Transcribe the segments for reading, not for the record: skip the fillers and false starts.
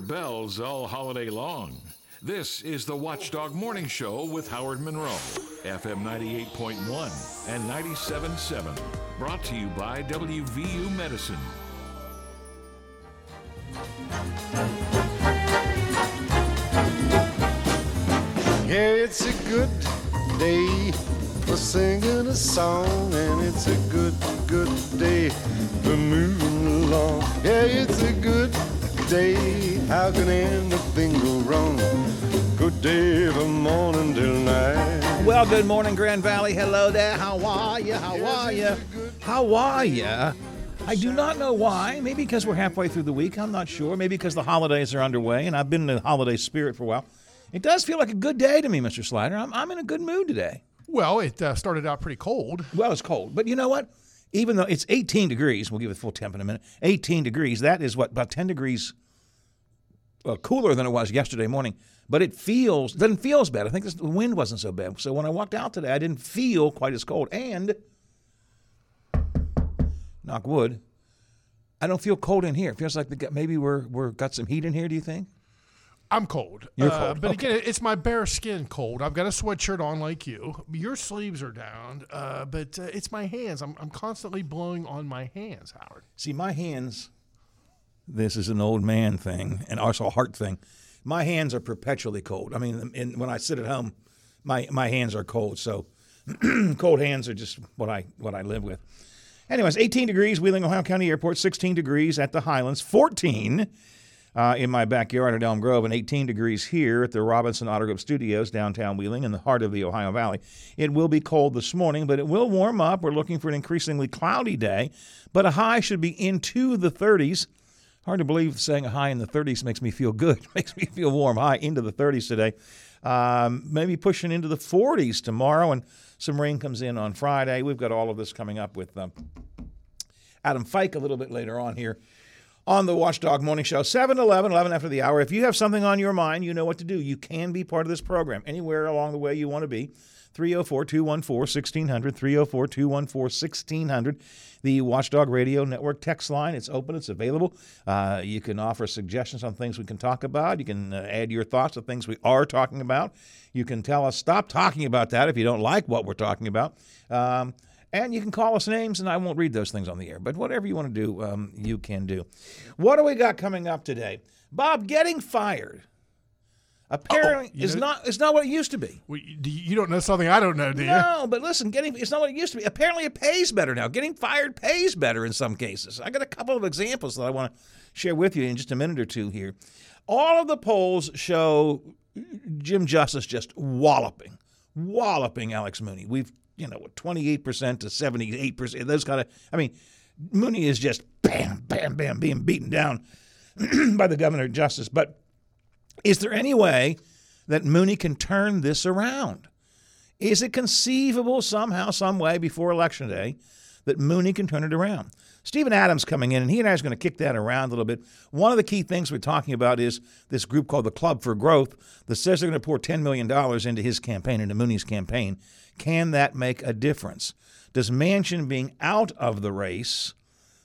Bells all holiday long. This is the Watchdog Morning Show with Howard Monroe, FM 98.1 and 97.7. Brought to you by WVU Medicine. Yeah, it's a good day for singing a song, and it's a good day for moving along. Yeah, it's a good day, how can anything go wrong? Good day from morning till night. Well, good morning, Grand Valley. Hello there. How are you? How are you? How are you? I do not know why. Maybe because we're halfway through the week. I'm not sure. Maybe because the holidays are underway, and I've been in the holiday spirit for a while. It does feel like a good day to me, Mr. Slider. I'm in a good mood today. Well, it started out pretty cold. Well, it's cold. But you know what? Even though it's 18 degrees, we'll give it the full temp in a minute, 18 degrees, that is what, about 10 degrees cooler than it was yesterday morning. But it doesn't feel as bad. I think the wind wasn't so bad. So when I walked out today, I didn't feel quite as cold. And, knock wood, I don't feel cold in here. It feels like maybe we're got some heat in here, do you think? I'm cold. You're cold. But okay. Again, it's my bare skin cold. I've got a sweatshirt on like you. Your sleeves are down, but it's my hands. I'm constantly blowing on my hands, Howard. See, my hands, this is an old man thing and also a heart thing. My hands are perpetually cold. I mean, when I sit at home, my hands are cold. So cold hands are just what I live with. Anyways, 18 degrees, Wheeling, Ohio County Airport, 16 degrees at the Highlands, 14 in my backyard at Elm Grove, and 18 degrees here at the Robinson Auto Group Studios, downtown Wheeling, in the heart of the Ohio Valley. It will be cold this morning, but it will warm up. We're looking for an increasingly cloudy day, but a high should be into the 30s. Hard to believe saying a high in the 30s makes me feel good. Makes me feel warm. High into the 30s today. Maybe pushing into the 40s tomorrow, and some rain comes in on Friday. We've got all of this coming up with Adam Feik a little bit later on here on the Watchdog Morning Show, 11 after the hour. If you have something on your mind, you know what to do. You can be part of this program anywhere along the way you want to be. 304-214-1600, 304-214-1600. The Watchdog Radio Network text line, it's open, it's available. You can offer suggestions on things we can talk about. You can add your thoughts to things we are talking about. You can tell us, stop talking about that if you don't like what we're talking about. And you can call us names, and I won't read those things on the air. But whatever you want to do, you can do. What do we got coming up today? Bob, getting fired apparently is not what it used to be. Well, you don't know something I don't know, do you? No, but listen, it's not what it used to be. Apparently it pays better now. Getting fired pays better in some cases. I got a couple of examples that I want to share with you in just a minute or two here. All of the polls show Jim Justice just walloping Alex Mooney. We've 28% to 78%, those kind of, Mooney is just bam, being beaten down by the governor and justice. But is there any way that Mooney can turn this around? Is it conceivable somehow, some way before Election Day that Mooney can turn it around? Stephen Adams coming in, and he and I are going to kick that around a little bit. One of the key things we're talking about is this group called the Club for Growth that says they're going to pour $10 million into his campaign, into Mooney's campaign. Can that make a difference? Does Manchin being out of the race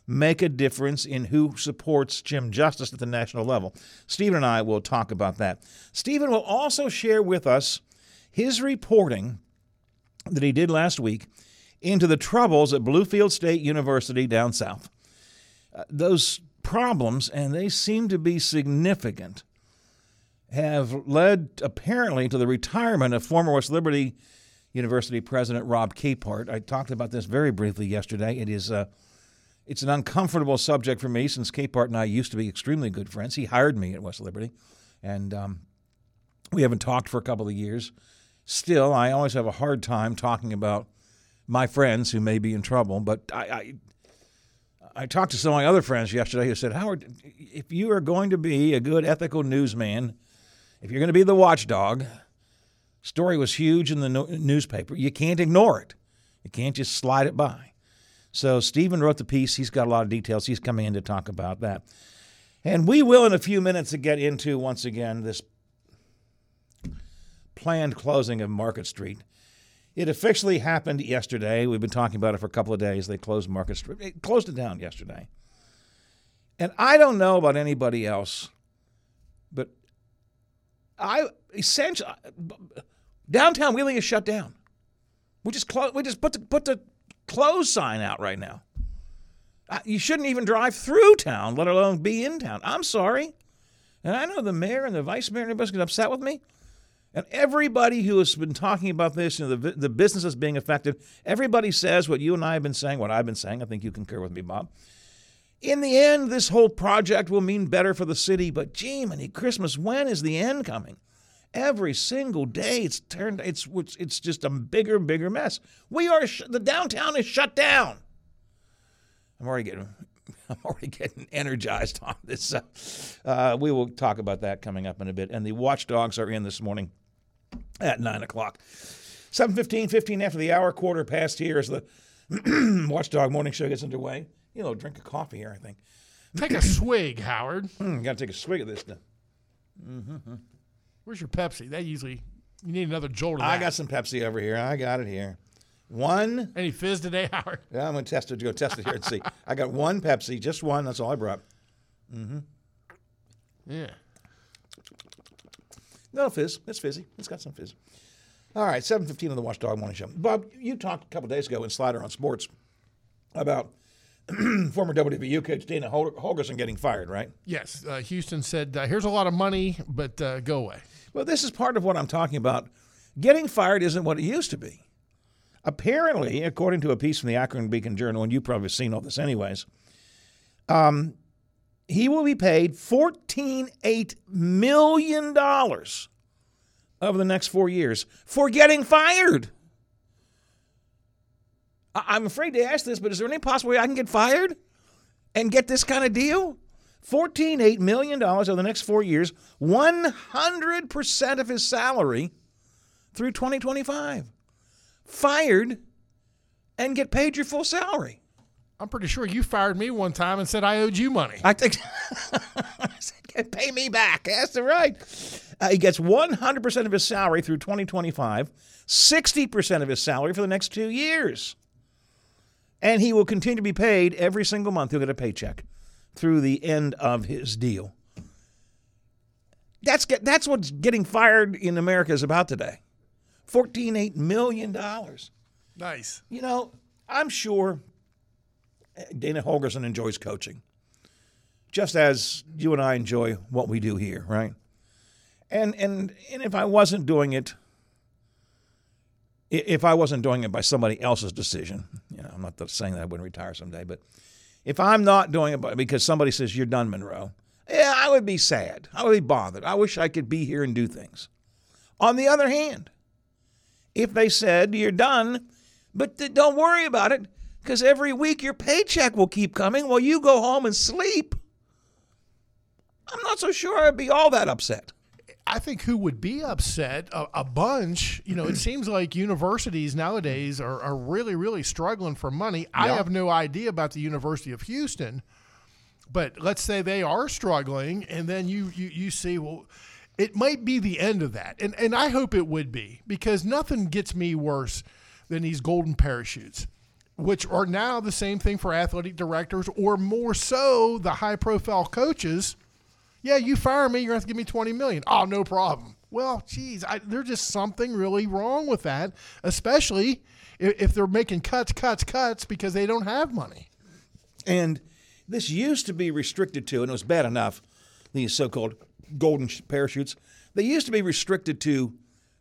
make a difference in who supports Jim Justice at the national level? Stephen and I will talk about that. Stephen will also share with us his reporting that he did last week into the troubles at Bluefield State University down south. Those problems, and they seem to be significant, have led apparently to the retirement of former West Liberty University President Rob Capehart. I talked about this very briefly yesterday. It is it's an uncomfortable subject for me since Capehart and I used to be extremely good friends. He hired me at West Liberty, and we haven't talked for a couple of years. Still, I always have a hard time talking about my friends who may be in trouble, but I talked to some of my other friends yesterday who said, Howard, if you are going to be a good ethical newsman, if you're going to be the watchdog, story was huge in the newspaper. You can't ignore it. You can't just slide it by. So Stephen wrote the piece. He's got a lot of details. He's coming in to talk about that. And we will in a few minutes to get into, once again, this planned closing of Market Street. It officially happened yesterday. We've been talking about it for a couple of days. They closed Market Street. They closed it down yesterday. And I don't know about anybody else But I essentially downtown Wheeling is shut down. We just put the close sign out right now. You shouldn't even drive through town, let alone be in town. I'm sorry. And I know the mayor and the vice mayor and everybody's upset with me. And everybody who has been talking about this, you know, the businesses being affected, everybody says what you and I have been saying, what I've been saying. I think you concur with me, Bob. In the end, this whole project will mean better for the city, but gee, many Christmas, when is the end coming? Every single day it's just a bigger and bigger mess. The downtown is shut down. I'm already getting energized on this. We will talk about that coming up in a bit. And the watchdogs are in this morning at 9 o'clock. 7:15, 15 after the hour, quarter past here as the Watchdog Morning Show gets underway. You know, drink a coffee here, I think. Take a swig, Howard. Got to take a swig of this now. Mm-hmm. Where's your Pepsi? You need another jolt of that. I got some Pepsi over here. I got it here. One. Any fizz today, Howard? Yeah, I'm going to go test it here and see. I got one Pepsi, just one. That's all I brought. Mm-hmm. Yeah. No fizz. It's fizzy. It's got some fizz. All right, 7:15 on the Watchdog Morning Show. Bob, you talked a couple days ago in Slider on Sports about former WVU coach Dana Holgorsen getting fired, right? Yes. Houston said, here's a lot of money, but go away. Well, this is part of what I'm talking about. Getting fired isn't what it used to be. Apparently, according to a piece from the Akron Beacon Journal, and you've probably seen all this anyways, he will be paid $14.8 million over the next 4 years for getting fired. I'm afraid to ask this, but is there any possible way I can get fired and get this kind of deal? $14.8 million over the next 4 years, 100% of his salary through 2025. Fired and get paid your full salary. I'm pretty sure you fired me one time and said I owed you money. I think I said, pay me back. That's right. He gets 100% of his salary through 2025, 60% of his salary for the next 2 years. And he will continue to be paid every single month. He'll get a paycheck through the end of his deal. That's what getting fired in America is about today. $14.8 million. Nice. You know, I'm sure Dana Holgorsen enjoys coaching, just as you and I enjoy what we do here, right? And if I wasn't doing it, by somebody else's decision, you know, I'm not saying that I wouldn't retire someday, but if I'm not doing it because somebody says, you're done, Monroe, yeah, I would be sad. I would be bothered. I wish I could be here and do things. On the other hand, if they said, you're done, but don't worry about it, because every week your paycheck will keep coming while you go home and sleep, I'm not so sure I'd be all that upset. I think who would be upset, a bunch, you know, it seems like universities nowadays are really, really struggling for money. Yep. I have no idea about the University of Houston, but let's say they are struggling, and then you see, well, it might be the end of that, and I hope it would be, because nothing gets me worse than these golden parachutes, which are now the same thing for athletic directors, or more so the high-profile coaches. Yeah, you fire me, you're going to have to give me $20 million. Oh, no problem. Well, geez, there's just something really wrong with that, especially if they're making cuts, because they don't have money. And this used to be restricted to, and it was bad enough, these so-called golden parachutes, they used to be restricted to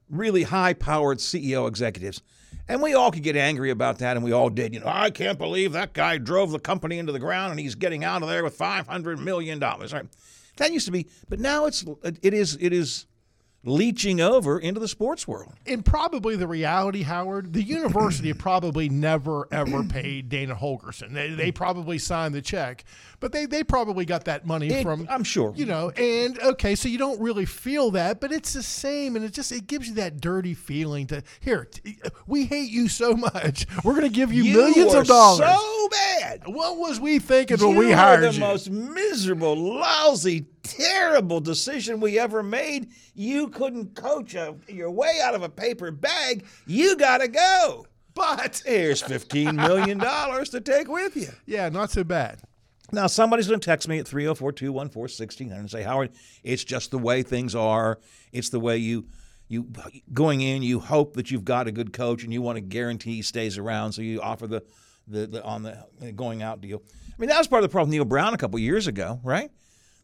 really high-powered CEO executives. And we all could get angry about that, and we all did. You know, I can't believe that guy drove the company into the ground and he's getting out of there with $500 million. Right? That used to be, but now it is leaching over into the sports world. And probably the reality, Howard, the university probably never, ever paid Dana Holgorsen. They probably signed the check, but they probably got that money from, I'm sure. You know, and okay, so you don't really feel that, but it's the same, and it gives you that dirty feeling we hate you so much. We're going to give you millions of dollars. So bad. What was we thinking when we hired you? You are the most miserable, lousy, terrible decision we ever made. You couldn't coach your way out of a paper bag. You gotta go. But here's $15 million to take with you. Yeah, not so bad. Now, somebody's going to text me at 304-214-1600 and say, Howard, it's just the way things are. It's the way you going in, you hope that you've got a good coach and you want to guarantee he stays around, so you offer the going out deal. I mean, that was part of the problem with Neil Brown a couple of years ago, right?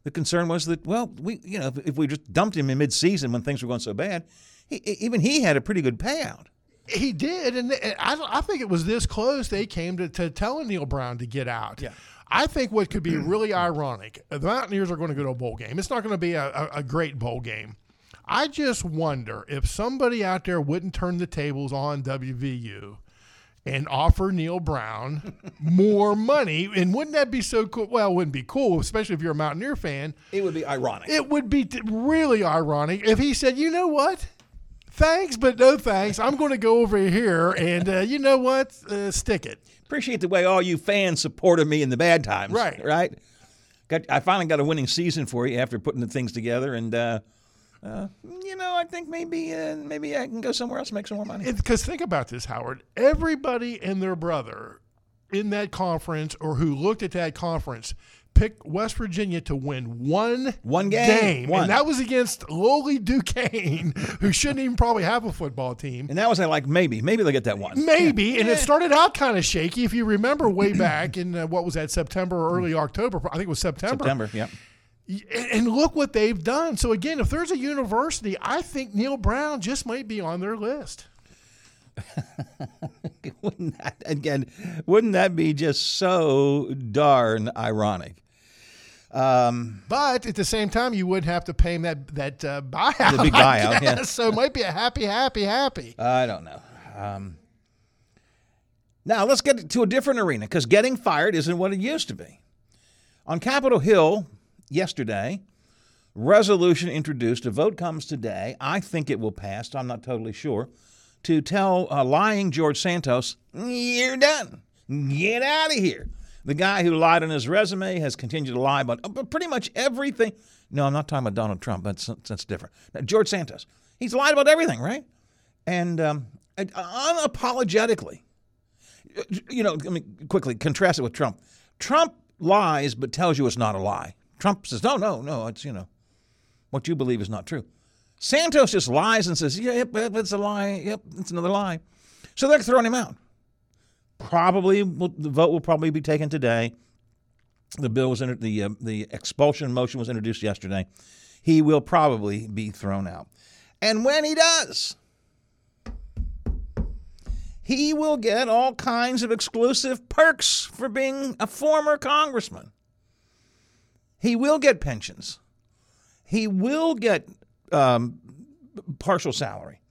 The concern was that, well, if we just dumped him in midseason when things were going so bad, he had a pretty good payout. He did, and I think it was this close they came to telling Neil Brown to get out. Yeah. I think what could be really ironic, the Mountaineers are going to go to a bowl game. It's not going to be a great bowl game. I just wonder if somebody out there wouldn't turn the tables on WVU and offer Neil Brown more money. And wouldn't that be so cool? Well, it wouldn't be cool, especially if you're a Mountaineer fan. It would be ironic. It would be really ironic if he said, you know what? Thanks, but no thanks. I'm going to go over here and you know what? Stick it. Appreciate the way all you fans supported me in the bad times. Right. Right? I finally got a winning season for you after putting the things together, and I think maybe I can go somewhere else and make some more money. Because think about this, Howard. Everybody and their brother in that conference or who looked at that conference picked West Virginia to win one game. And that was against lowly Duquesne, who shouldn't even probably have a football team. And that was like, maybe they'll get that one. Maybe, yeah. And it started out kind of shaky. If you remember way back in, what was that, September or early October? I think it was September. September, yeah. And look what they've done. So, again, if there's a university, I think Neil Brown just might be on their list. Wouldn't that be just so darn ironic? But at the same time, you would have to pay him that buyout. The big buyout, yeah. So it might be a happy. I don't know. Now, let's get to a different arena, because getting fired isn't what it used to be. On Capitol Hill yesterday, resolution introduced. A vote comes today. I think it will pass. I'm not totally sure. To tell lying George Santos, you're done. Get out of here. The guy who lied on his resume has continued to lie about pretty much everything. No, I'm not talking about Donald Trump. That's different. Now, George Santos, he's lied about everything, right? And unapologetically, quickly contrast it with Trump. Trump lies but tells you it's not a lie. Trump says, no, it's, what you believe is not true. Santos just lies and says, yep, it's a lie. Yep, it's another lie. So they're throwing him out. The vote will probably be taken today. The bill was the expulsion motion was introduced yesterday. He will probably be thrown out. And when he does, he will get all kinds of exclusive perks for being a former congressman. He will get pensions. He will get partial salary.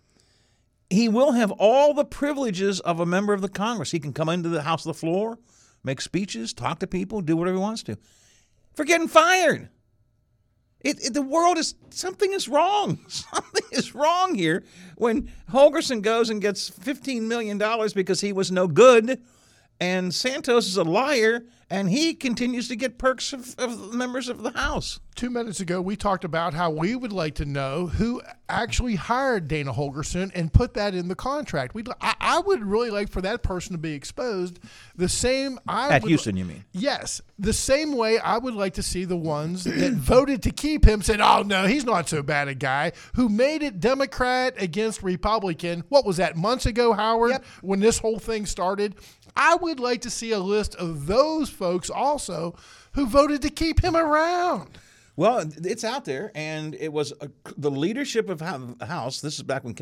He will have all the privileges of a member of the Congress. He can come into the House of the Floor, make speeches, talk to people, do whatever he wants to. For getting fired. The world is, something is wrong. Something is wrong here when Holgorsen goes and gets $15 million because he was no good, and Santos is a liar, and he continues to get perks of members of the House. 2 minutes ago, we talked about how we would like to know who actually hired Dana Holgorsen and put that in the contract. I would really like for that person to be exposed. Houston, you mean? Yes. The same way I would like to see the ones that voted to keep him said, oh, no, he's not so bad a guy, who made it Democrat against Republican. What was that, months ago, Howard, yep, when this whole thing started? I would like to see a list of those folks also who voted to keep him around. Well, it's out there, and it was the leadership of the House. This is back when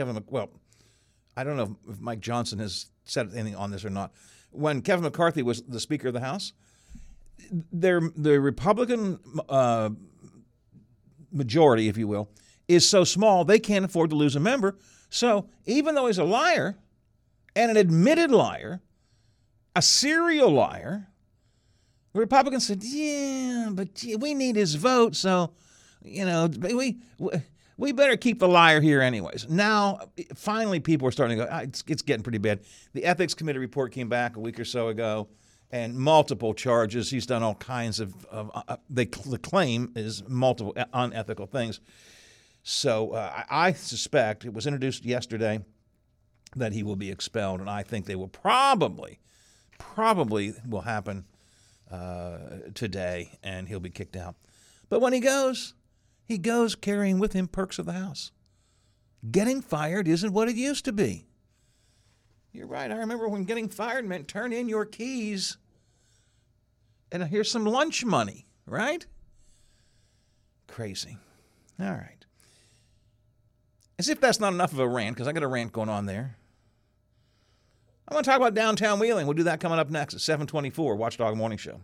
I don't know if Mike Johnson has said anything on this or not. When Kevin McCarthy was the Speaker of the House, the Republican majority, if you will, is so small they can't afford to lose a member. So even though he's a liar, and an admitted liar, a serial liar, the Republicans said, yeah, but we need his vote, so, we better keep the liar here anyways. Now, finally, people are starting to go, it's getting pretty bad. The Ethics Committee report came back a week or so ago, and multiple charges. He's done all kinds of the claim is multiple unethical things. So I suspect, it was introduced yesterday, that he will be expelled, and I think they will probably will happen today, and he'll be kicked out. But when he goes carrying with him perks of the house. Getting fired isn't what it used to be. You're right. I remember when getting fired meant turn in your keys and here's some lunch money, right? Crazy. All right. As if that's not enough of a rant, because I got a rant going on there. I want to talk about downtown Wheeling. We'll do that coming up next at 7:24, Watchdog Morning Show.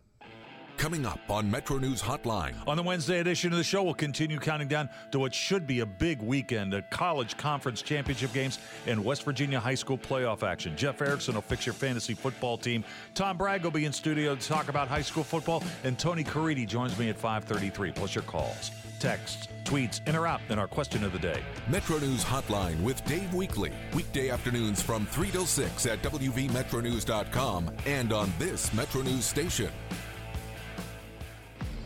Coming up on Metro News Hotline. On the Wednesday edition of the show, we'll continue counting down to what should be a big weekend of college conference championship games and West Virginia high school playoff action. Jeff Erickson will fix your fantasy football team. Tom Bragg will be in studio to talk about high school football, and Tony Caridi joins me at 5:33, plus your calls, texts, tweets, in or out in our question of the day. Metro News Hotline with Dave Weekly, weekday afternoons from 3 to 6 at wvmetronews.com and on this Metro News station.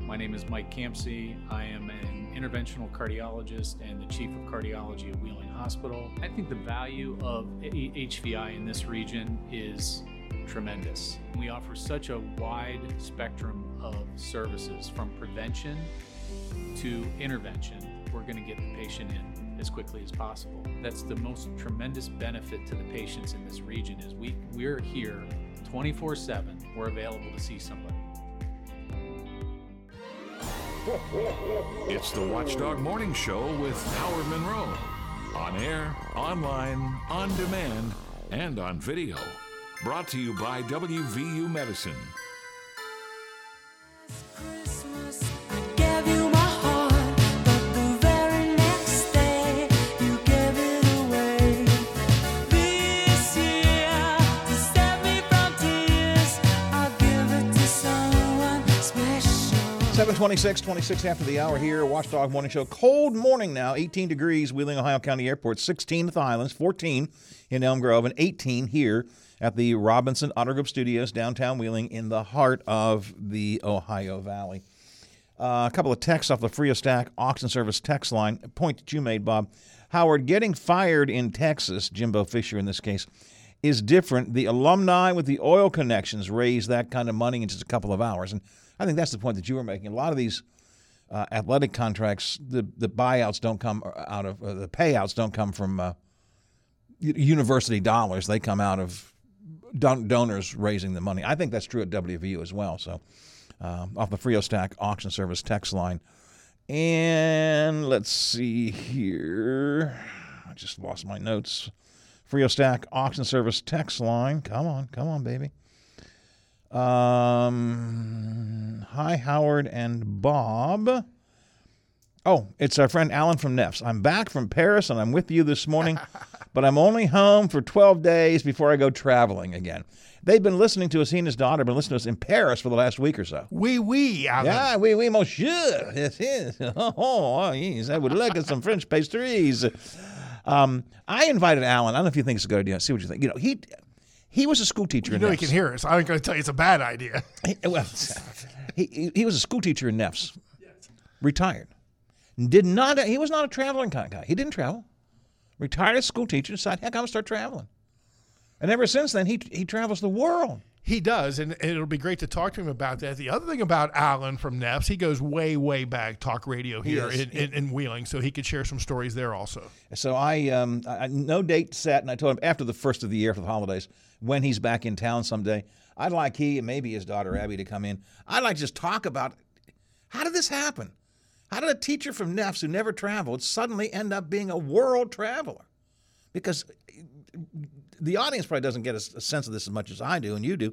My name is Mike Campsey. I am an interventional cardiologist and the chief of cardiology at Wheeling Hospital. I think the value of HVI in this region is tremendous. We offer such a wide spectrum of services, from prevention to intervention. We're going to get the patient in as quickly as possible. That's the most tremendous benefit to the patients in this region, is we're here 24/7. We're available to see somebody. It's the Watchdog Morning Show with Howard Monroe. On air, online, on demand, and on video. Brought to you by WVU Medicine. Twenty-six after the hour here, Watchdog Morning Show. Cold morning now, 18 degrees, Wheeling, Ohio County Airport, 16 at the Highlands, 14 in Elm Grove, and 18 here at the Robinson Auto Group Studios, downtown Wheeling, in the heart of the Ohio Valley. A couple of texts off the Frio Stack Auction Service text line. A point that you made, Bob. Howard, getting fired in Texas, Jimbo Fisher in this case, is different. The alumni with the oil connections raise that kind of money in just a couple of hours, and I think that's the point that you were making. A lot of these athletic contracts, the buyouts don't come out of the payouts don't come from university dollars. They come out of donors raising the money. I think that's true at WVU as well. So, off the Frio Stack Auction Service text line, and let's see here. I just lost my notes. Frio Stack Auction Service text line. Come on, baby. Hi, Howard and Bob. Oh, it's our friend Alan from Neffs. I'm back from Paris, and I'm with you this morning, but I'm only home for 12 days before I go traveling again. They've been listening to us. He and his daughter have been listening to us in Paris for the last week or so. Oui, Alan. Yeah, oui, monsieur. Yes. Oh, yes, I would like some French pastries. I invited Alan. I don't know if you think it's a good idea. See what you think. You know, He was a school teacher in Neffs. You know he can hear us. I'm going to tell you it's a bad idea. He was a school teacher in Neffs, retired. He was not a traveling kind of guy. He didn't travel. Retired as a school teacher, decided, heck, I'm going to start traveling. And ever since then, he travels the world. He does, and it'll be great to talk to him about that. The other thing about Alan from Neffs, he goes way, way back, talk radio here in Wheeling, so he could share some stories there also. So I no date set, and I told him after the first of the year for the holidays, when he's back in town someday, I'd like he and maybe his daughter Abby to come in. I'd like to just talk about, how did this happen? How did a teacher from Neffs who never traveled suddenly end up being a world traveler? Because the audience probably doesn't get a sense of this as much as I do and you do.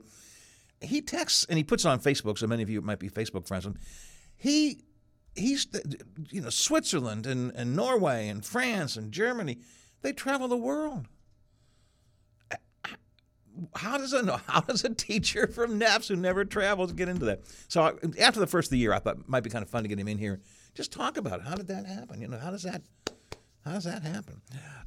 He texts, and he puts it on Facebook, so many of you might be Facebook friends. He's Switzerland and Norway and France and Germany. They travel the world. How does a teacher from Neffs who never travels get into that? So after the first of the year, I thought it might be kind of fun to get him in here. Just talk about it. How did that happen? You know, how does that happen?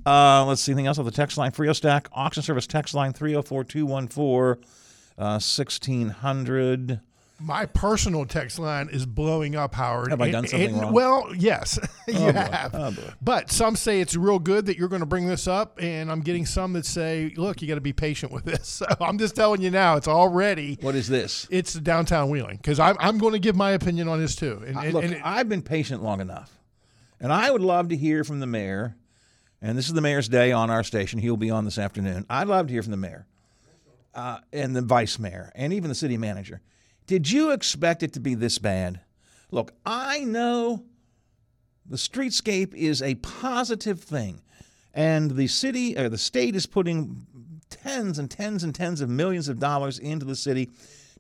Let's see. Anything else on the text line? Frio Stack Auction Service text line 304-214-1600. My personal text line is blowing up, Howard. Have I done something wrong? Well, yes, you have. Oh, but some say it's real good that you're going to bring this up, and I'm getting some that say, look, you got to be patient with this. So I'm just telling you now, it's already. What is this? It's downtown Wheeling, because I'm going to give my opinion on this, too. I've been patient long enough, and I would love to hear from the mayor, and this is the mayor's day on our station. He'll be on this afternoon. I'd love to hear from the mayor and the vice mayor and even the city manager. Did you expect it to be this bad? Look, I know the streetscape is a positive thing, and the city or the state is putting tens and tens and tens of millions of dollars into the city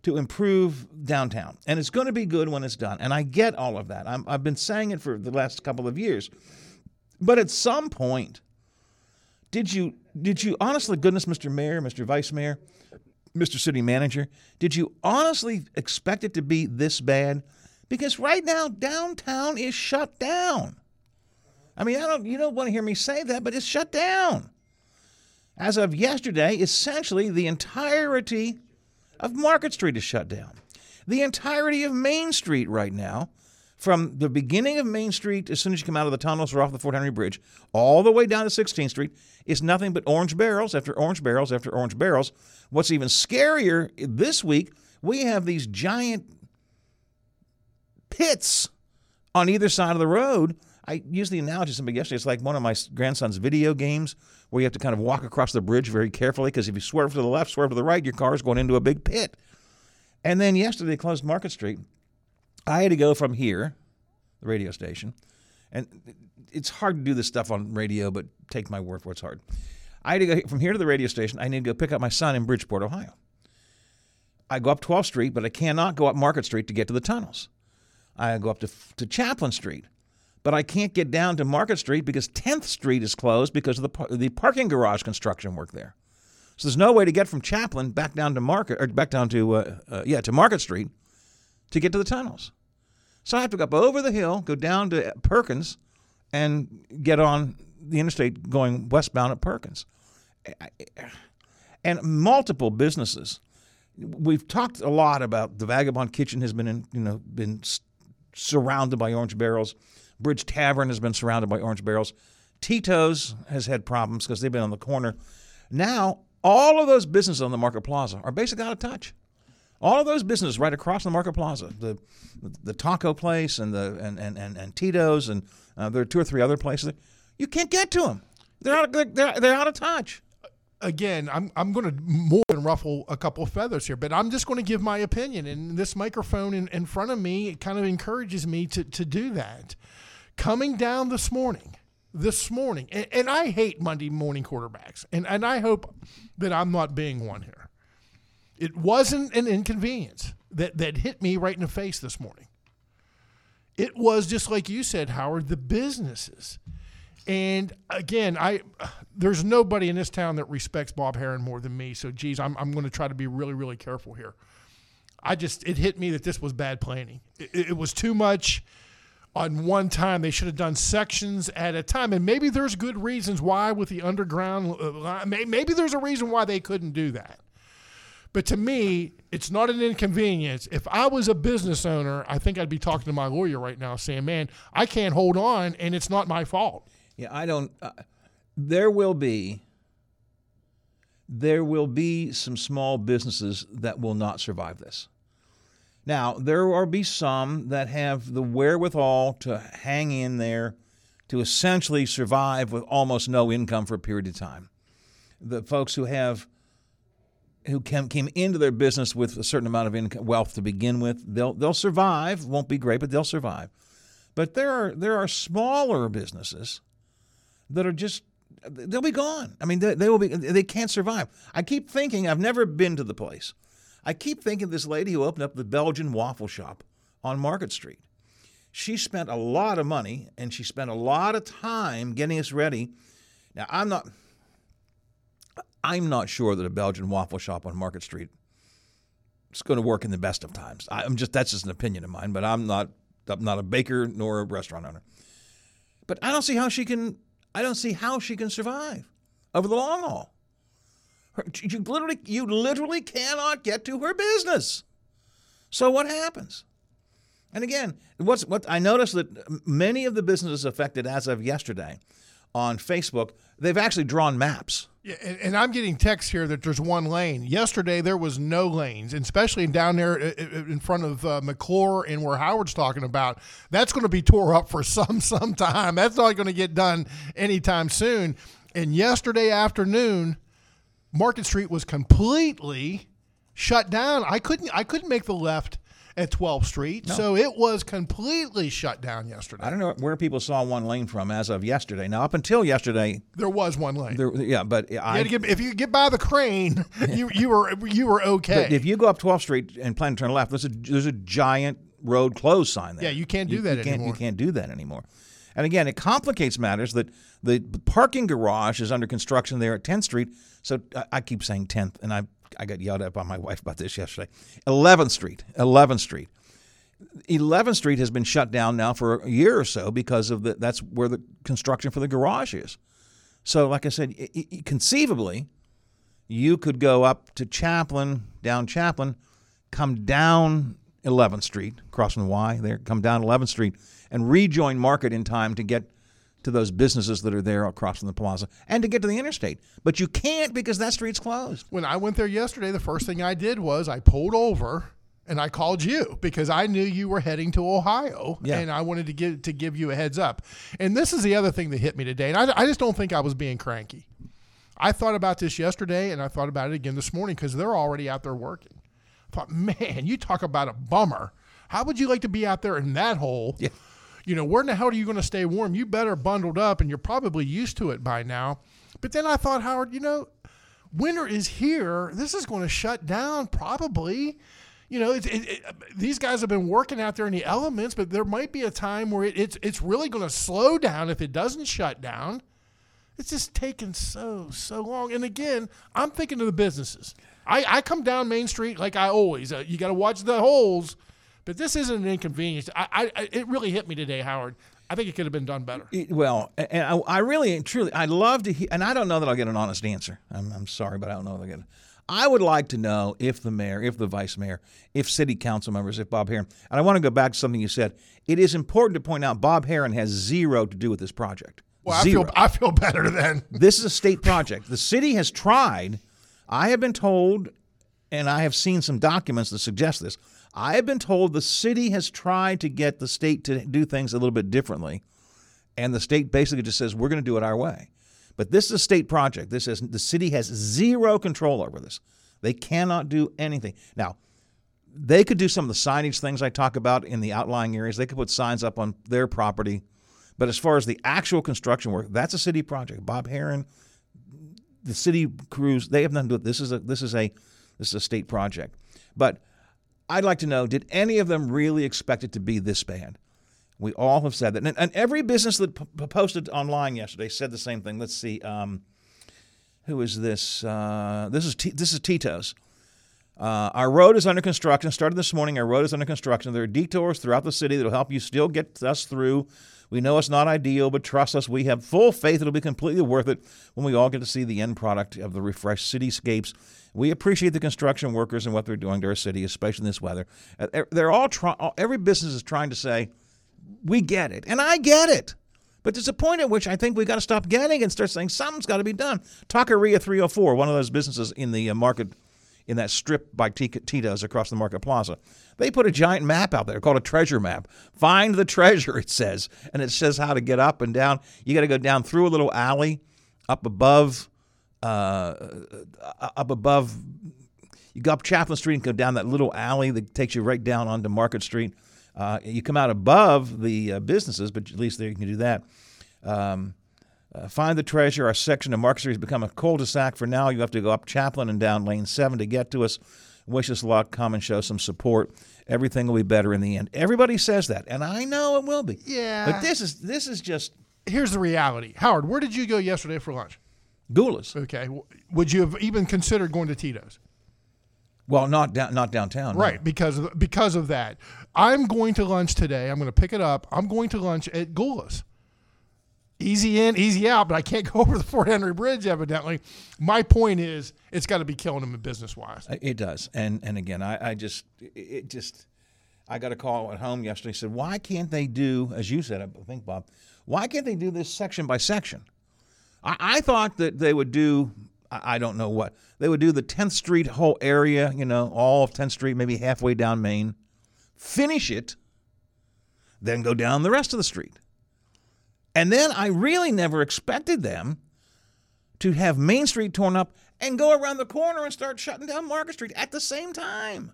to improve downtown, and it's going to be good when it's done, and I get all of that. I've been saying it for the last couple of years, but at some point, did you honestly, goodness, Mr. Mayor, Mr. Vice Mayor, Mr. City Manager, did you honestly expect it to be this bad? Because right now, downtown is shut down. I mean, you don't want to hear me say that, but it's shut down. As of yesterday, essentially the entirety of Market Street is shut down. The entirety of Main Street right now, from the beginning of Main Street, as soon as you come out of the tunnels or off the Fort Henry Bridge, all the way down to 16th Street, is nothing but orange barrels after orange barrels after orange barrels. What's even scarier this week, we have these giant pits on either side of the road. I used the analogy somebody yesterday. It's like one of my grandson's video games where you have to kind of walk across the bridge very carefully, because if you swerve to the left, swerve to the right, your car is going into a big pit. And then yesterday they closed Market Street. I had to go from here, the radio station, and it's hard to do this stuff on radio, but take my word for it's hard. I had to go from here to the radio station. I need to go pick up my son in Bridgeport, Ohio. I go up 12th Street, but I cannot go up Market Street to get to the tunnels. I go up to Chaplin Street, but I can't get down to Market Street because 10th Street is closed because of the parking garage construction work there. So there's no way to get from Chaplin back down to Market, or back down to Market Street, to get to the tunnels. So I have to go up over the hill, go down to Perkins, and get on the interstate going westbound at Perkins. And multiple businesses. We've talked a lot about the Vagabond Kitchen has been surrounded by orange barrels. Bridge Tavern has been surrounded by orange barrels. Tito's has had problems because they've been on the corner. Now, all of those businesses on the Market Plaza are basically out of touch. All of those businesses right across the Market Plaza, the taco place and Tito's and there are two or three other places. You can't get to them. They're out of touch. Again, I'm going to more than ruffle a couple of feathers here, but I'm just going to give my opinion. And this microphone in front of me, it kind of encourages me to do that. Coming down this morning, and I hate Monday morning quarterbacks, and I hope that I'm not being one here. It wasn't an inconvenience that hit me right in the face this morning. It was, just like you said, Howard, the businesses. And again, there's nobody in this town that respects Bob Herron more than me. So, geez, I'm going to try to be really, really careful here. It hit me that this was bad planning. It was too much on one time. They should have done sections at a time. And maybe there's good reasons why with the underground line. Maybe there's a reason why they couldn't do that. But to me, it's not an inconvenience. If I was a business owner, I think I'd be talking to my lawyer right now saying, man, I can't hold on, and it's not my fault. Yeah, I don't there will be some small businesses that will not survive this. Now, there will be some that have the wherewithal to hang in there, to essentially survive with almost no income for a period of time. The folks who came into their business with a certain amount of income, wealth to begin with, they'll survive. Won't be great, but they'll survive. But there are smaller businesses that are just, they'll be gone. I mean, they can't survive. I keep thinking, I've never been to the place. I keep thinking this lady who opened up the Belgian waffle shop on Market Street. She spent a lot of money and she spent a lot of time getting us ready. Now, I'm not sure that a Belgian waffle shop on Market Street is going to work in the best of times. That's just an opinion of mine, but I'm not a baker nor a restaurant owner. But I don't see how she can survive over the long haul. You literally cannot get to her business. So what happens? And again, what I noticed that many of the businesses affected as of yesterday on Facebook, they've actually drawn maps. Yeah, and I'm getting texts here that there's one lane. Yesterday, there was no lanes, especially down there in front of McClure and where Howard's talking about. That's going to be tore up for some time. That's not going to get done anytime soon. And yesterday afternoon, Market Street was completely shut down. I couldn't make the left at 12th Street. No. So it was completely shut down yesterday. I don't know where people saw one lane from as of yesterday. Now, up until yesterday, there was one lane. If you get by the crane, you were okay. But if you go up 12th Street and plan to turn left, there's a giant road closed sign there. Yeah, you can't do anymore. You can't do that anymore. And again, it complicates matters that the parking garage is under construction there at 10th Street. So I keep saying 10th, and I got yelled at by my wife about this yesterday. 11th Street. 11th Street has been shut down now for a year or so because of that's where the construction for the garage is. So like I said, conceivably, you could go up to Chaplin, down Chaplin, come down 11th Street, crossing the Y there, come down 11th Street, and rejoin Market in time to get to those businesses that are there across from the plaza and to get to the interstate. But you can't because that street's closed. When I went there yesterday, the first thing I did was I pulled over and I called you because I knew you were heading to Ohio, and I wanted to give you a heads up. And this is the other thing that hit me today, and I just don't think I was being cranky. I thought about this yesterday, and I thought about it again this morning because they're already out there working. I thought, man, you talk about a bummer. How would you like to be out there in that hole? Yeah. You know, where in the hell are you going to stay warm? You better bundled up, and you're probably used to it by now. But then I thought, Howard, winter is here. This is going to shut down probably. These guys have been working out there in the elements, but there might be a time where it's really going to slow down if it doesn't shut down. It's just taking so long. And again, I'm thinking of the businesses. I come down Main Street like I always. You got to watch the holes. But this isn't an inconvenience. It really hit me today, Howard. I think it could have been done better. I love to hear, and I don't know that I'll get an honest answer. I'm sorry, but I don't know that I'll get it. I would like to know if the mayor, if the vice mayor, if city council members, if Bob Herron, and I want to go back to something you said. It is important to point out Bob Herron has zero to do with this project. Well, zero. I feel better then. This is a state project. The city has tried. I have been told, and I have seen some documents that suggest this, I have been told the city has tried to get the state to do things a little bit differently, and the state basically just says, we're going to do it our way. But this is a state project. The city has zero control over this. They cannot do anything. Now, they could do some of the signage things I talk about in the outlying areas. They could put signs up on their property. But as far as the actual construction work, that's a city project. Bob Herron, the city crews, they have nothing to do with it. This is a state project. But I'd like to know, did any of them really expect it to be this bad? We all have said that. And every business that posted online yesterday said the same thing. Let's see. Who is this? This is Tito's. Our road is under construction. Started this morning. Our road is under construction. There are detours throughout the city that will help you still get us through. We know it's not ideal, but trust us, we have full faith it'll be completely worth it when we all get to see the end product of the refreshed cityscapes. We appreciate the construction workers and what they're doing to our city, especially in this weather. Every business is trying to say, we get it. And I get it. But there's a point at which I think we've got to stop getting and start saying something's got to be done. Taqueria 304, one of those businesses in the market, in that strip by Tito's across the Market Plaza. They put a giant map out there called a treasure map. Find the treasure, it says. And it says how to get up and down. You got to go down through a little alley up above, you go up Chaplin Street and go down that little alley that takes you right down onto Market Street. You come out above the businesses, but at least there you can do that. Find the treasure. Our section of Market Street has become a cul-de-sac for now. You have to go up Chaplin and down Lane 7 to get to us. Wish us luck. Come and show some support. Everything will be better in the end. Everybody says that, and I know it will be. Yeah. But this is just... Here's the reality. Howard, where did you go yesterday for lunch? Goulas. Okay. Would you have even considered going to Tito's? Well, not downtown. Right, no. because of that. I'm going to lunch today. I'm going to pick it up. I'm going to lunch at Goulas. Easy in, easy out, but I can't go over the Fort Henry Bridge, evidently. My point is, it's got to be killing them business-wise. It does. And again, I got a call at home yesterday. Said, why can't they do, as you said, I think, Bob, why can't they do this section by section? I thought that they would do, I don't know what, they would do the 10th Street whole area, you know, all of 10th Street, maybe halfway down Main, finish it, then go down the rest of the street. And then I really never expected them to have Main Street torn up and go around the corner and start shutting down Market Street at the same time.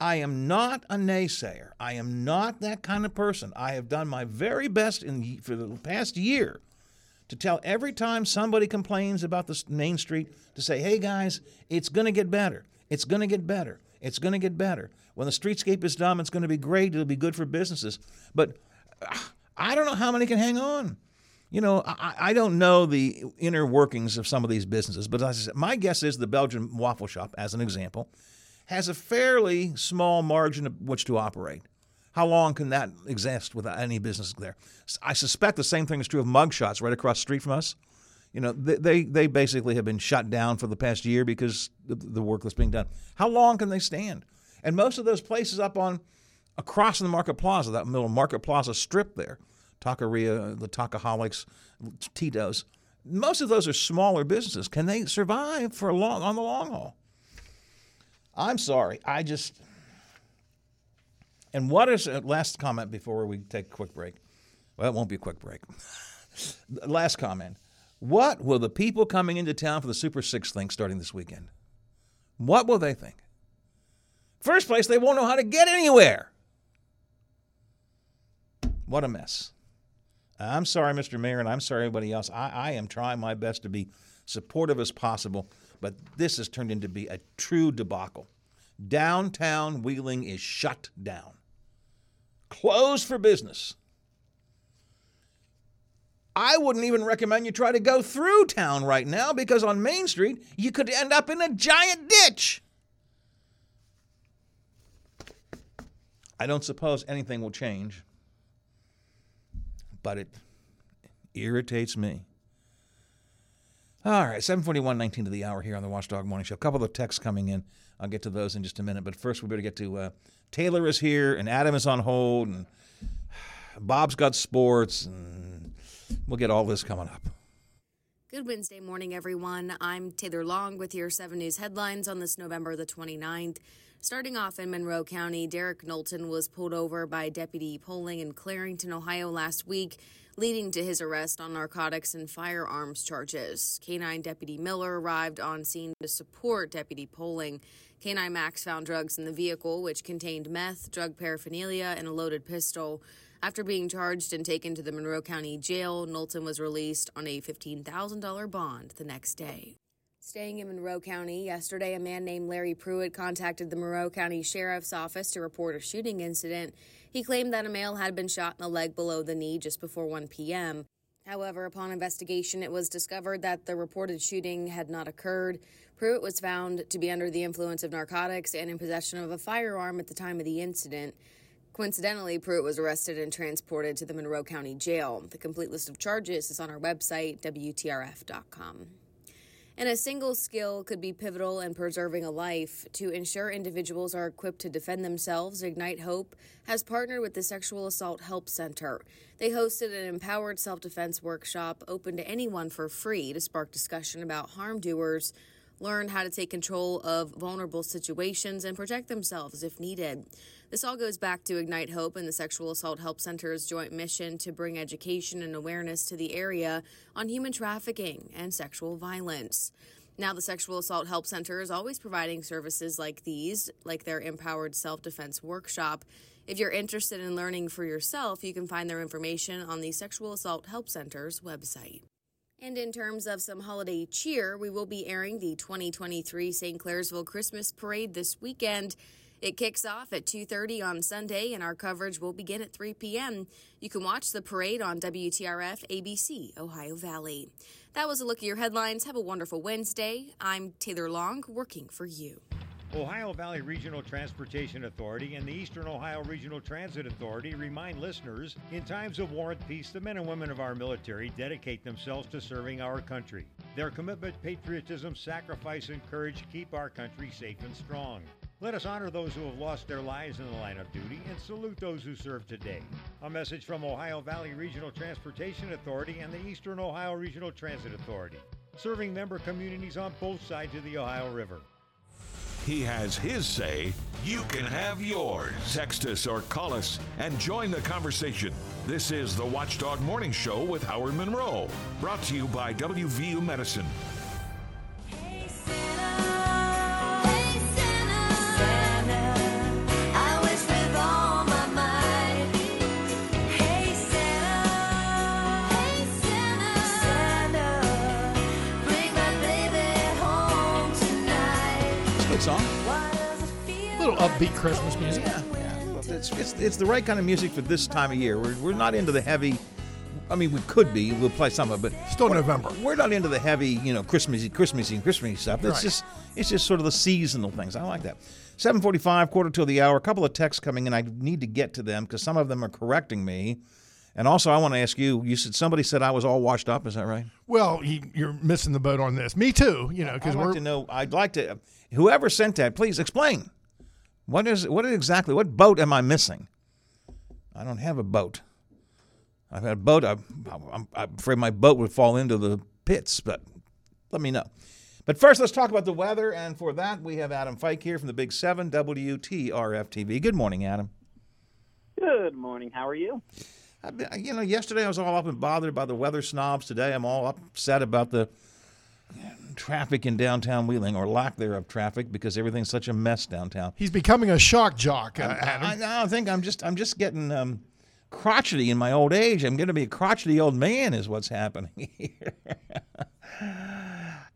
I am not a naysayer. I am not that kind of person. I have done my very best for the past year to tell every time somebody complains about the Main Street to say, hey, guys, it's going to get better. It's going to get better. It's going to get better. When the streetscape is done, it's going to be great. It'll be good for businesses. But I don't know how many can hang on. You know, I don't know the inner workings of some of these businesses, but as I said, my guess is the Belgian waffle shop, as an example, has a fairly small margin of which to operate. How long can that exist without any business there? I suspect the same thing is true of Mug Shots right across the street from us. You know, they basically have been shut down for the past year because the work that's being done. How long can they stand? And most of those places up on across the Market Plaza, that middle Market Plaza strip there, Taqueria, the Takaholics, Tito's, most of those are smaller businesses. Can they survive for on the long haul? I'm sorry. And what is last comment before we take a quick break? Well, it won't be a quick break. Last comment. What will the people coming into town for the Super 6 think starting this weekend? What will they think? First place, they won't know how to get anywhere. What a mess. I'm sorry, Mr. Mayor, and I'm sorry, everybody else. I am trying my best to be supportive as possible, but this has turned into be a true debacle. Downtown Wheeling is shut down. Closed for business. I wouldn't even recommend you try to go through town right now because on Main Street, you could end up in a giant ditch. I don't suppose anything will change, but it irritates me. All right, 7:41:19 to the hour here on the Watchdog Morning Show. A couple of texts coming in. I'll get to those in just a minute. But first, we better get to Taylor is here, and Adam is on hold, and Bob's got sports, and we'll get all this coming up. Good Wednesday morning, everyone. I'm Taylor Long with your 7 News headlines on this November the 29th. Starting off in Monroe County, Derek Knowlton was pulled over by deputy polling in Clarington, Ohio last week, leading to his arrest on narcotics and firearms charges. K-9 Deputy Miller arrived on scene to support deputy polling. K-9 Max found drugs in the vehicle, which contained meth, drug paraphernalia, and a loaded pistol. After being charged and taken to the Monroe County Jail, Knowlton was released on a $15,000 bond the next day. Staying in Monroe County, yesterday a man named Larry Pruitt contacted the Monroe County Sheriff's Office to report a shooting incident. He claimed that a male had been shot in the leg below the knee just before 1 p.m. However, upon investigation, it was discovered that the reported shooting had not occurred. Pruitt was found to be under the influence of narcotics and in possession of a firearm at the time of the incident. Coincidentally, Pruitt was arrested and transported to the Monroe County Jail. The complete list of charges is on our website, WTRF.com. And a single skill could be pivotal in preserving a life. To ensure individuals are equipped to defend themselves, Ignite Hope has partnered with the Sexual Assault Help Center. They hosted an empowered self-defense workshop open to anyone for free to spark discussion about harm doers, learn how to take control of vulnerable situations, and protect themselves if needed. This all goes back to Ignite Hope and the Sexual Assault Help Center's joint mission to bring education and awareness to the area on human trafficking and sexual violence. Now, the Sexual Assault Help Center is always providing services like these, like their Empowered Self-Defense Workshop. If you're interested in learning for yourself, you can find their information on the Sexual Assault Help Center's website. And in terms of some holiday cheer, we will be airing the 2023 St. Clairsville Christmas Parade this weekend. It kicks off at 2:30 on Sunday, and our coverage will begin at 3 p.m. You can watch the parade on WTRF ABC, Ohio Valley. That was a look at your headlines. Have a wonderful Wednesday. I'm Taylor Long, working for you. Ohio Valley Regional Transportation Authority and the Eastern Ohio Regional Transit Authority remind listeners, in times of war and peace, the men and women of our military dedicate themselves to serving our country. Their commitment, patriotism, sacrifice, and courage keep our country safe and strong. Let us honor those who have lost their lives in the line of duty and salute those who serve today. A message from Ohio Valley Regional Transportation Authority and the Eastern Ohio Regional Transit Authority, serving member communities on both sides of the Ohio River. He has his say. You can have yours. Text us or call us and join the conversation. This is the Watchdog Morning Show with Howard Monroe, brought to you by WVU Medicine. Hey, Santa. Hey, Santa. Santa, I wish with all my might. Hey, Santa. Hey, Santa. Santa, bring my baby home tonight. It's a good song. A little upbeat Christmas music. Yeah. It's the right kind of music for this time of year. We're not into the heavy. I mean, we could be. We'll play some of it, but still November. We're not into the heavy, Christmassy stuff. It's just sort of the seasonal things. I like that. 7:45, quarter till the hour. A couple of texts coming in. I need to get to them because some of them are correcting me. And also, I want to ask you. You said somebody said I was all washed up. Is that right? Well, you're missing the boat on this. Me too. Because we're. I'd like to know. Whoever sent that, please explain. What exactly? What boat am I missing? I don't have a boat. I've had a boat. I'm afraid my boat would fall into the pits, but let me know. But first, let's talk about the weather, and for that, we have Adam Feik here from the Big 7 WTRF-TV. Good morning, Adam. Good morning. How are you? I've been, yesterday I was all up and bothered by the weather snobs. Today I'm all upset about the traffic in downtown Wheeling, or lack thereof traffic, because everything's such a mess downtown. He's becoming a shock jock, Adam. I think I'm just getting crotchety in my old age. I'm going to be a crotchety old man is what's happening here.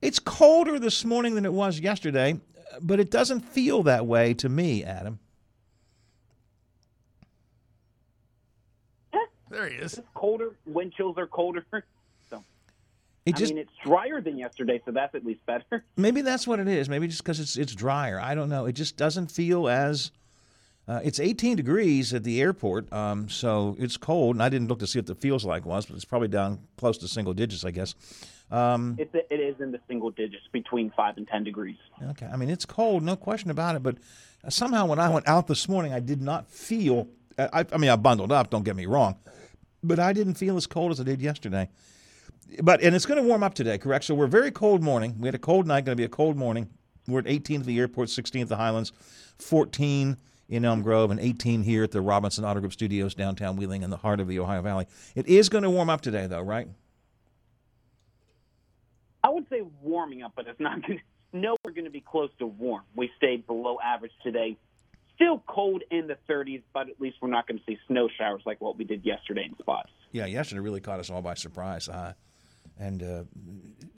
It's colder this morning than it was yesterday, but it doesn't feel that way to me, Adam. There he is. It's colder. Wind chills are colder. It's drier than yesterday, so that's at least better. Maybe that's what it is. Maybe just because it's drier. I don't know. It just doesn't feel as it's 18 degrees at the airport, so it's cold. And I didn't look to see what the feels like was, but it's probably down close to single digits, I guess. It is in the single digits, between 5 and 10 degrees. Okay. I mean, it's cold, no question about it. But somehow when I went out this morning, I did not feel – I bundled up, don't get me wrong. But I didn't feel as cold as I did yesterday. And it's going to warm up today, correct? So we're very cold morning. We had a cold night, going to be a cold morning. We're at 18 at the airport, 16 at the Highlands, 14 in Elm Grove, and 18 here at the Robinson Auto Group Studios, downtown Wheeling, in the heart of the Ohio Valley. It is going to warm up today, though, right? I would say warming up, but it's not going to. No, we're going to be close to warm. We stayed below average today. Still cold in the 30s, but at least we're not going to see snow showers like what we did yesterday in spots. Yeah, yesterday really caught us all by surprise. And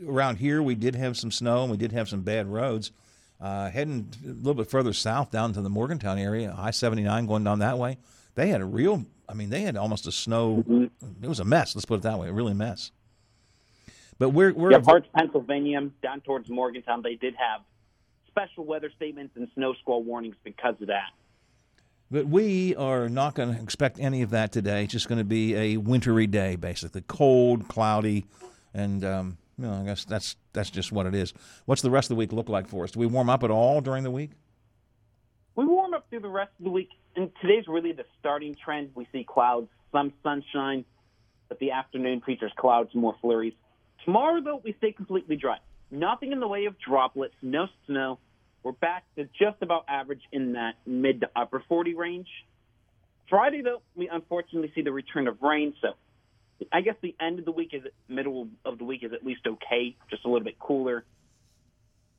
around here, we did have some snow and we did have some bad roads. Heading a little bit further south down to the Morgantown area, I-79 going down that way, they had almost a snow. It was a mess. Let's put it that way. Really a mess. But we're parts of Pennsylvania down towards Morgantown. They did have special weather statements and snow squall warnings because of that. But we are not going to expect any of that today. It's just going to be a wintry day, basically cold, cloudy. And, I guess that's just what it is. What's the rest of the week look like for us? Do we warm up at all during the week? We warm up through the rest of the week. And today's really the starting trend. We see clouds, some sunshine, but the afternoon features clouds, more flurries. Tomorrow, though, we stay completely dry. Nothing in the way of droplets, no snow. We're back to just about average in that mid to upper 40 range. Friday, though, we unfortunately see the return of rain, so I guess the end of the week, middle of the week is at least okay, just a little bit cooler.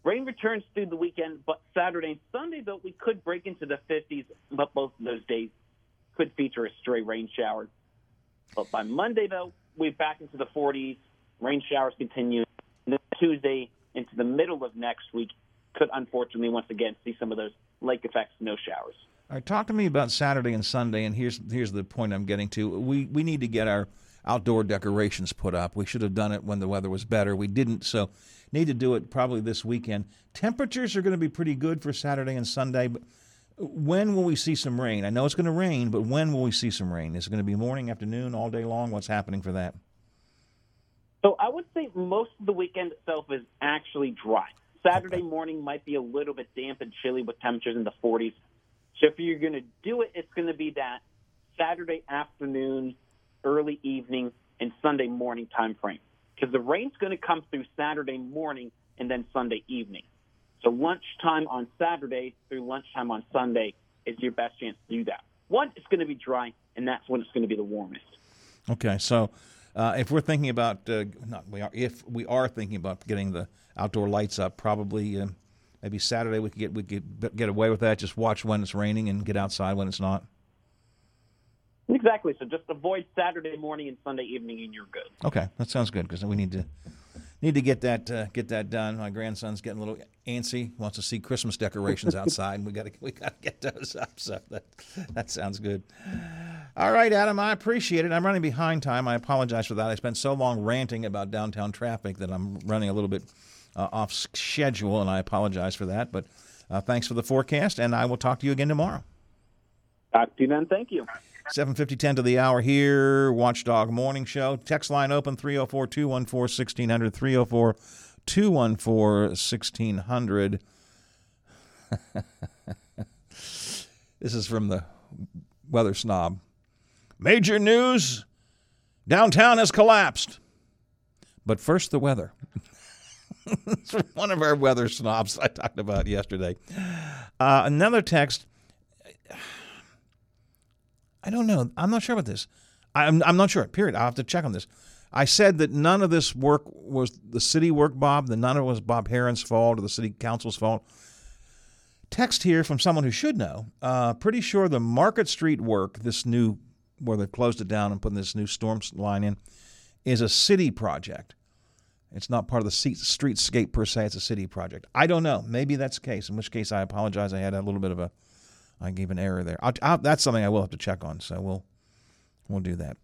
Rain returns through the weekend, but Saturday and Sunday, though, we could break into the 50s, but both of those days could feature a stray rain shower. But by Monday, though, we're back into the 40s. Rain showers continue. And then Tuesday into the middle of next week could unfortunately once again see some of those lake effects, no showers. All right, talk to me about Saturday and Sunday, and here's the point I'm getting to. We need to get our outdoor decorations put up. We should have done it when the weather was better. We didn't, so need to do it probably this weekend. Temperatures are going to be pretty good for Saturday and Sunday, but when will we see some rain? I know it's going to rain, but when will we see some rain? Is it going to be morning, afternoon, all day long? What's happening for that? So I would say most of the weekend itself is actually dry. Saturday morning might be a little bit damp and chilly with temperatures in the 40s. So if you're going to do it, it's going to be that Saturday afternoon, early evening, and Sunday morning time frame, because the rain's going to come through Saturday morning and then Sunday evening. So lunchtime on Saturday through lunchtime on Sunday is your best chance to do that. One, it's going to be dry, and that's when it's going to be the warmest. Okay, so if we're thinking about if we are thinking about getting the outdoor lights up, probably maybe Saturday we could get away with that. Just watch when it's raining and get outside when it's not. Exactly. So just avoid Saturday morning and Sunday evening, and you're good. Okay, that sounds good, because we need to get that done. My grandson's getting a little antsy. Wants to see Christmas decorations outside, and we gotta get those up. So that sounds good. All right, Adam, I appreciate it. I'm running behind time. I apologize for that. I spent so long ranting about downtown traffic that I'm running a little bit off schedule, and I apologize for that. But thanks for the forecast, and I will talk to you again tomorrow. Talk to you then. Thank you. 7:50, 10 to the hour here, Watchdog Morning Show. Text line open, 304-214-1600, 304-214-1600. This is from the weather snob. Major news, downtown has collapsed. But first, the weather. It's one of our weather snobs I talked about yesterday. Another text. I don't know. I'm not sure about this. I'm not sure, period. I'll have to check on this. I said that none of this work was the city work, Bob, that none of it was Bob Herron's fault or the city council's fault. Text here from someone who should know. Pretty sure the Market Street work, this new, where they closed it down and putting this new storm line in, is a city project. It's not part of the streetscape per se. It's a city project. I don't know. Maybe that's the case, in which case I apologize. I had a little bit of a... I gave an error there. That's something I will have to check on, so we'll do that.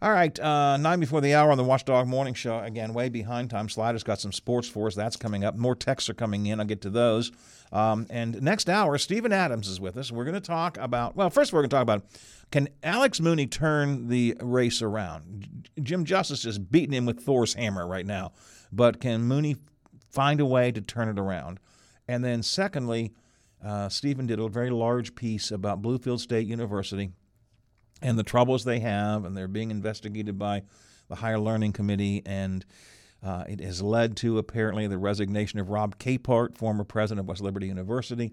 All right, 9 before the hour on the Watchdog Morning Show. Again, way behind time. Slider's got some sports for us. That's coming up. More texts are coming in. I'll get to those. And next hour, Stephen Adams is with us. We're going to talk about, well, first we're going to talk about, can Alex Mooney turn the race around? Jim Justice is beating him with Thor's hammer right now. But can Mooney find a way to turn it around? And then secondly, Stephen did a very large piece about Bluefield State University and the troubles they have, and they're being investigated by the Higher Learning Committee, and it has led to, apparently, the resignation of Rob Capehart, former president of West Liberty University,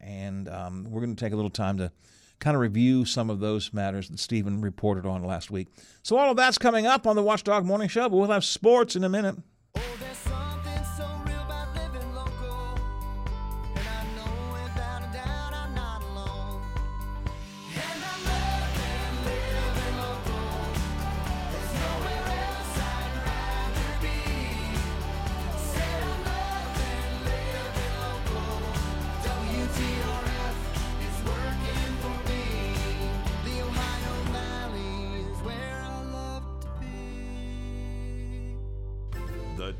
and we're going to take a little time to kind of review some of those matters that Stephen reported on last week. So all of that's coming up on the Watchdog Morning Show, but we'll have sports in a minute.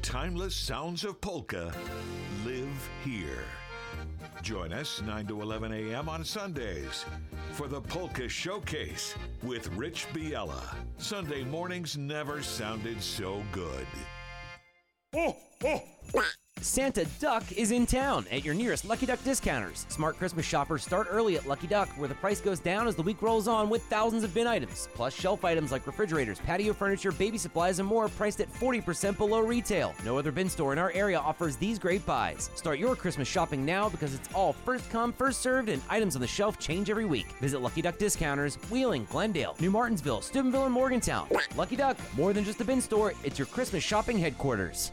Timeless sounds of polka live here. Join us 9 to 11 a.m. on Sundays for the Polka Showcase with Rich Biela. Sunday mornings never sounded so good. Santa Duck is in town at your nearest Lucky Duck discounters. Smart Christmas shoppers start early at Lucky Duck, where the price goes down as the week rolls on with thousands of bin items, plus shelf items like refrigerators, patio furniture, baby supplies, and more, priced at 40% below retail. No other bin store in our area offers these great buys. Start your Christmas shopping now, because it's all first come, first served, and items on the shelf change every week. Visit Lucky Duck discounters, Wheeling, Glendale, New Martinsville, Steubenville, and Morgantown. Lucky Duck, more than just a bin store, it's your Christmas shopping headquarters.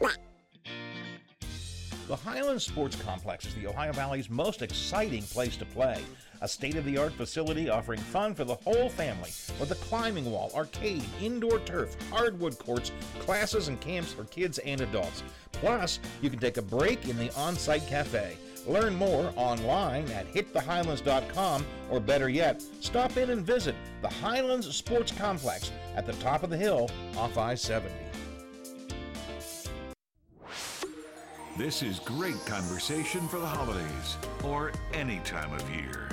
The Highland Sports Complex is the Ohio Valley's most exciting place to play. A state-of-the-art facility offering fun for the whole family with a climbing wall, arcade, indoor turf, hardwood courts, classes and camps for kids and adults. Plus, you can take a break in the on-site cafe. Learn more online at hitthehighlands.com, or better yet, stop in and visit the Highlands Sports Complex at the top of the hill off I-70. This is great conversation for the holidays or any time of year.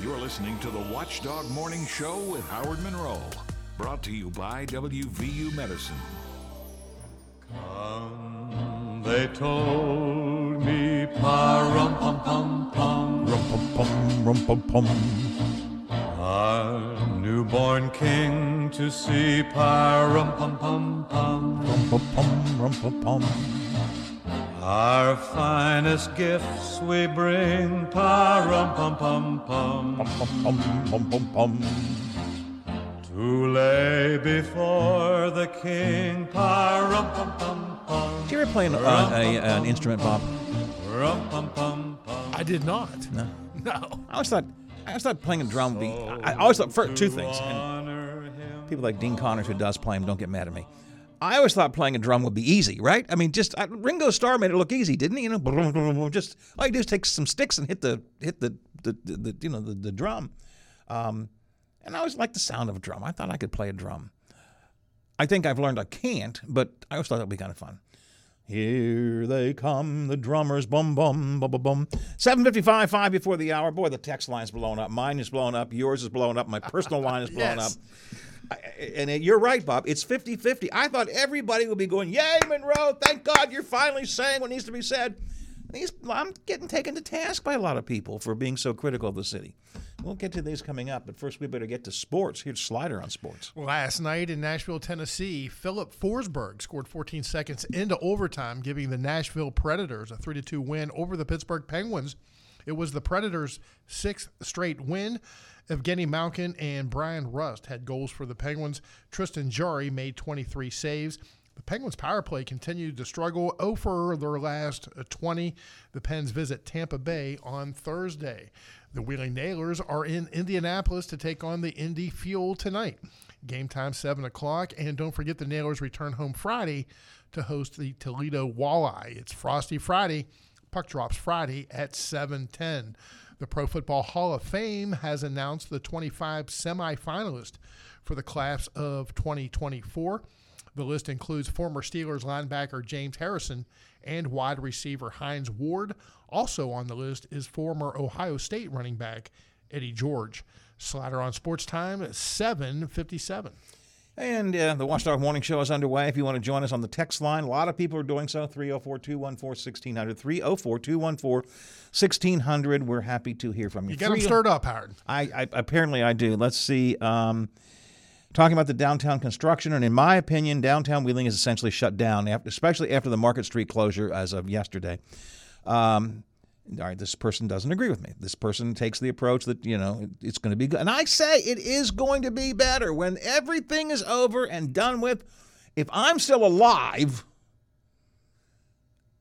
You're listening to the Watchdog Morning Show with Howard Monroe, brought to you by WVU Medicine. Come, they told me, pa-rum-pum-pum-pum, rum-pum-pum-rum-pum-pum. Our newborn king to see, pa-rum-pum-pum-pum, rum-pum-pum-rum-pum-pum. Our finest gifts we bring, pa-rum-pum-pum-pum, pum-pum-pum-pum-pum-pum, to lay before the king, pa-rum-pum-pum-pum. Did you ever play an instrument, Bob? Rum-pum-pum-pum. I did not. No. I always thought playing a drum beat. I always thought for two things. And people like Dean Connors, who does play him, don't get mad at me. I always thought playing a drum would be easy, right? I mean, just Ringo Starr made it look easy, didn't he? You know, just all you do is take some sticks and hit the drum. And I always liked the sound of a drum. I thought I could play a drum. I think I've learned I can't, but I always thought that would be kind of fun. Here they come, the drummers, bum, bum, bum, bum, bum. 7:55, 5 before the hour. Boy, the text line's blowing up. Mine is blowing up. Yours is blowing up. My personal line is blowing yes. up. And you're right, Bob. It's 50-50. I thought everybody would be going, yay, Monroe, thank God you're finally saying what needs to be said. I'm getting taken to task by a lot of people for being so critical of the city. We'll get to these coming up, but first we better get to sports. Here's Slider on sports. Last night in Nashville, Tennessee, Philip Forsberg scored 14 seconds into overtime, giving the Nashville Predators a 3-2 win over the Pittsburgh Penguins. It was the Predators' sixth straight win. Evgeny Malkin and Brian Rust had goals for the Penguins. Tristan Jarry made 23 saves. The Penguins' power play continued to struggle, 0 for their last 20. The Pens visit Tampa Bay on Thursday. The Wheeling Nailers are in Indianapolis to take on the Indy Fuel tonight. Game time, 7 o'clock. And don't forget the Nailers return home Friday to host the Toledo Walleye. It's Frosty Friday. Puck drops Friday at 7:10. The Pro Football Hall of Fame has announced the 25 semifinalists for the class of 2024. The list includes former Steelers linebacker James Harrison and wide receiver Hines Ward. Also on the list is former Ohio State running back Eddie George. Slider on sports time at 7:57. And the Watchdog Morning Show is underway. If you want to join us on the text line, a lot of people are doing so, 304-214-1600, 304-214-1600. We're happy to hear from you. You got them stirred up, Howard. I apparently I do. Let's see. Talking about the downtown construction, and in my opinion, downtown Wheeling is essentially shut down, especially after the Market Street closure as of yesterday. All right, this person doesn't agree with me. This person takes the approach that, you know, it's going to be good. And I say it is going to be better when everything is over and done with. If I'm still alive,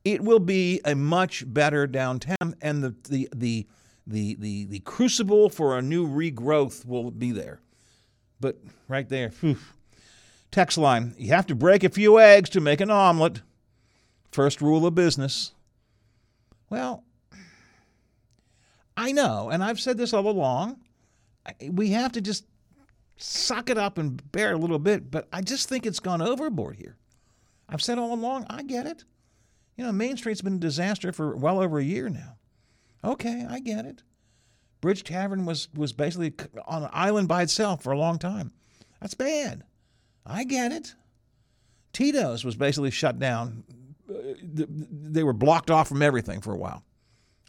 it will be a much better downtown, and the crucible for a new regrowth will be there. But right there, whew. Text line, you have to break a few eggs to make an omelet. First rule of business. Well, I know, and I've said this all along, we have to just suck it up and bear a little bit, but I just think it's gone overboard here. I've said all along, I get it. You know, Main Street's been a disaster for well over a year now. Okay, I get it. Bridge Tavern was basically on an island by itself for a long time. That's bad. I get it. Tito's was basically shut down. They were blocked off from everything for a while.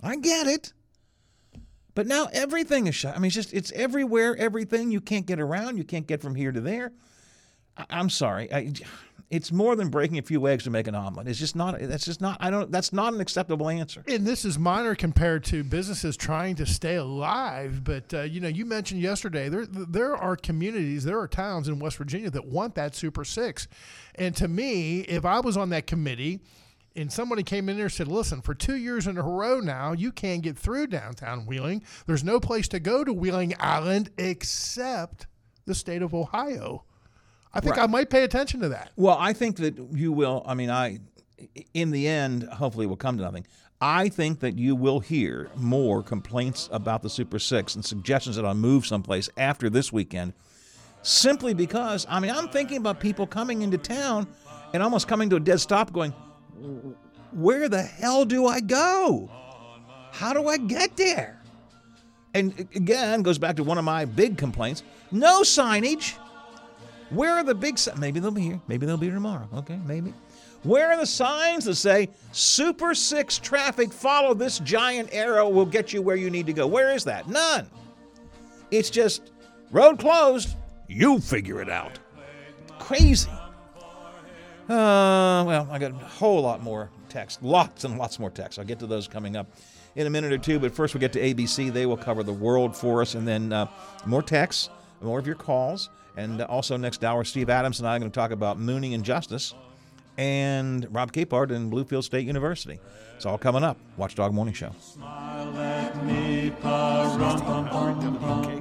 I get it. But now everything is shut. I mean, it's everywhere, everything. You can't get around. You can't get from here to there. I'm sorry. It's more than breaking a few eggs to make an omelet. It's just not. That's just not. That's not an acceptable answer. And this is minor compared to businesses trying to stay alive. But you know, you mentioned yesterday there are communities, there are towns in West Virginia that want that Super 6. And to me, if I was on that committee, and somebody came in there and said, listen, for 2 years in a row now, you can't get through downtown Wheeling. There's no place to go to Wheeling Island except the state of Ohio. I think right. I might pay attention to that. Well, I think that you will. I mean, in the end, hopefully it will come to nothing. I think that you will hear more complaints about the Super 6 and suggestions that I move someplace after this weekend, simply because, I mean, I'm thinking about people coming into town and almost coming to a dead stop going, where the hell do I go? How do I get there? And again, goes back to one of my big complaints, no signage. Where are the big signs? Maybe they'll be here. Maybe they'll be here tomorrow. Okay, maybe. Where are the signs that say, Super 6 traffic, follow this giant arrow, will get you where you need to go? Where is that? None. It's just, road closed, you figure it out. Crazy. Well, I got a whole lot more text, lots and lots more text. I'll get to those coming up in a minute or two, but first we get to ABC. They will cover the world for us, and then more texts, more of your calls, and also next hour, Steve Adams and I are going to talk about Mooney and Justice, and Rob Capehart and Bluefield State University. It's all coming up. Watchdog Morning Show. Smile at me, pa-rum-pum-pum-pum.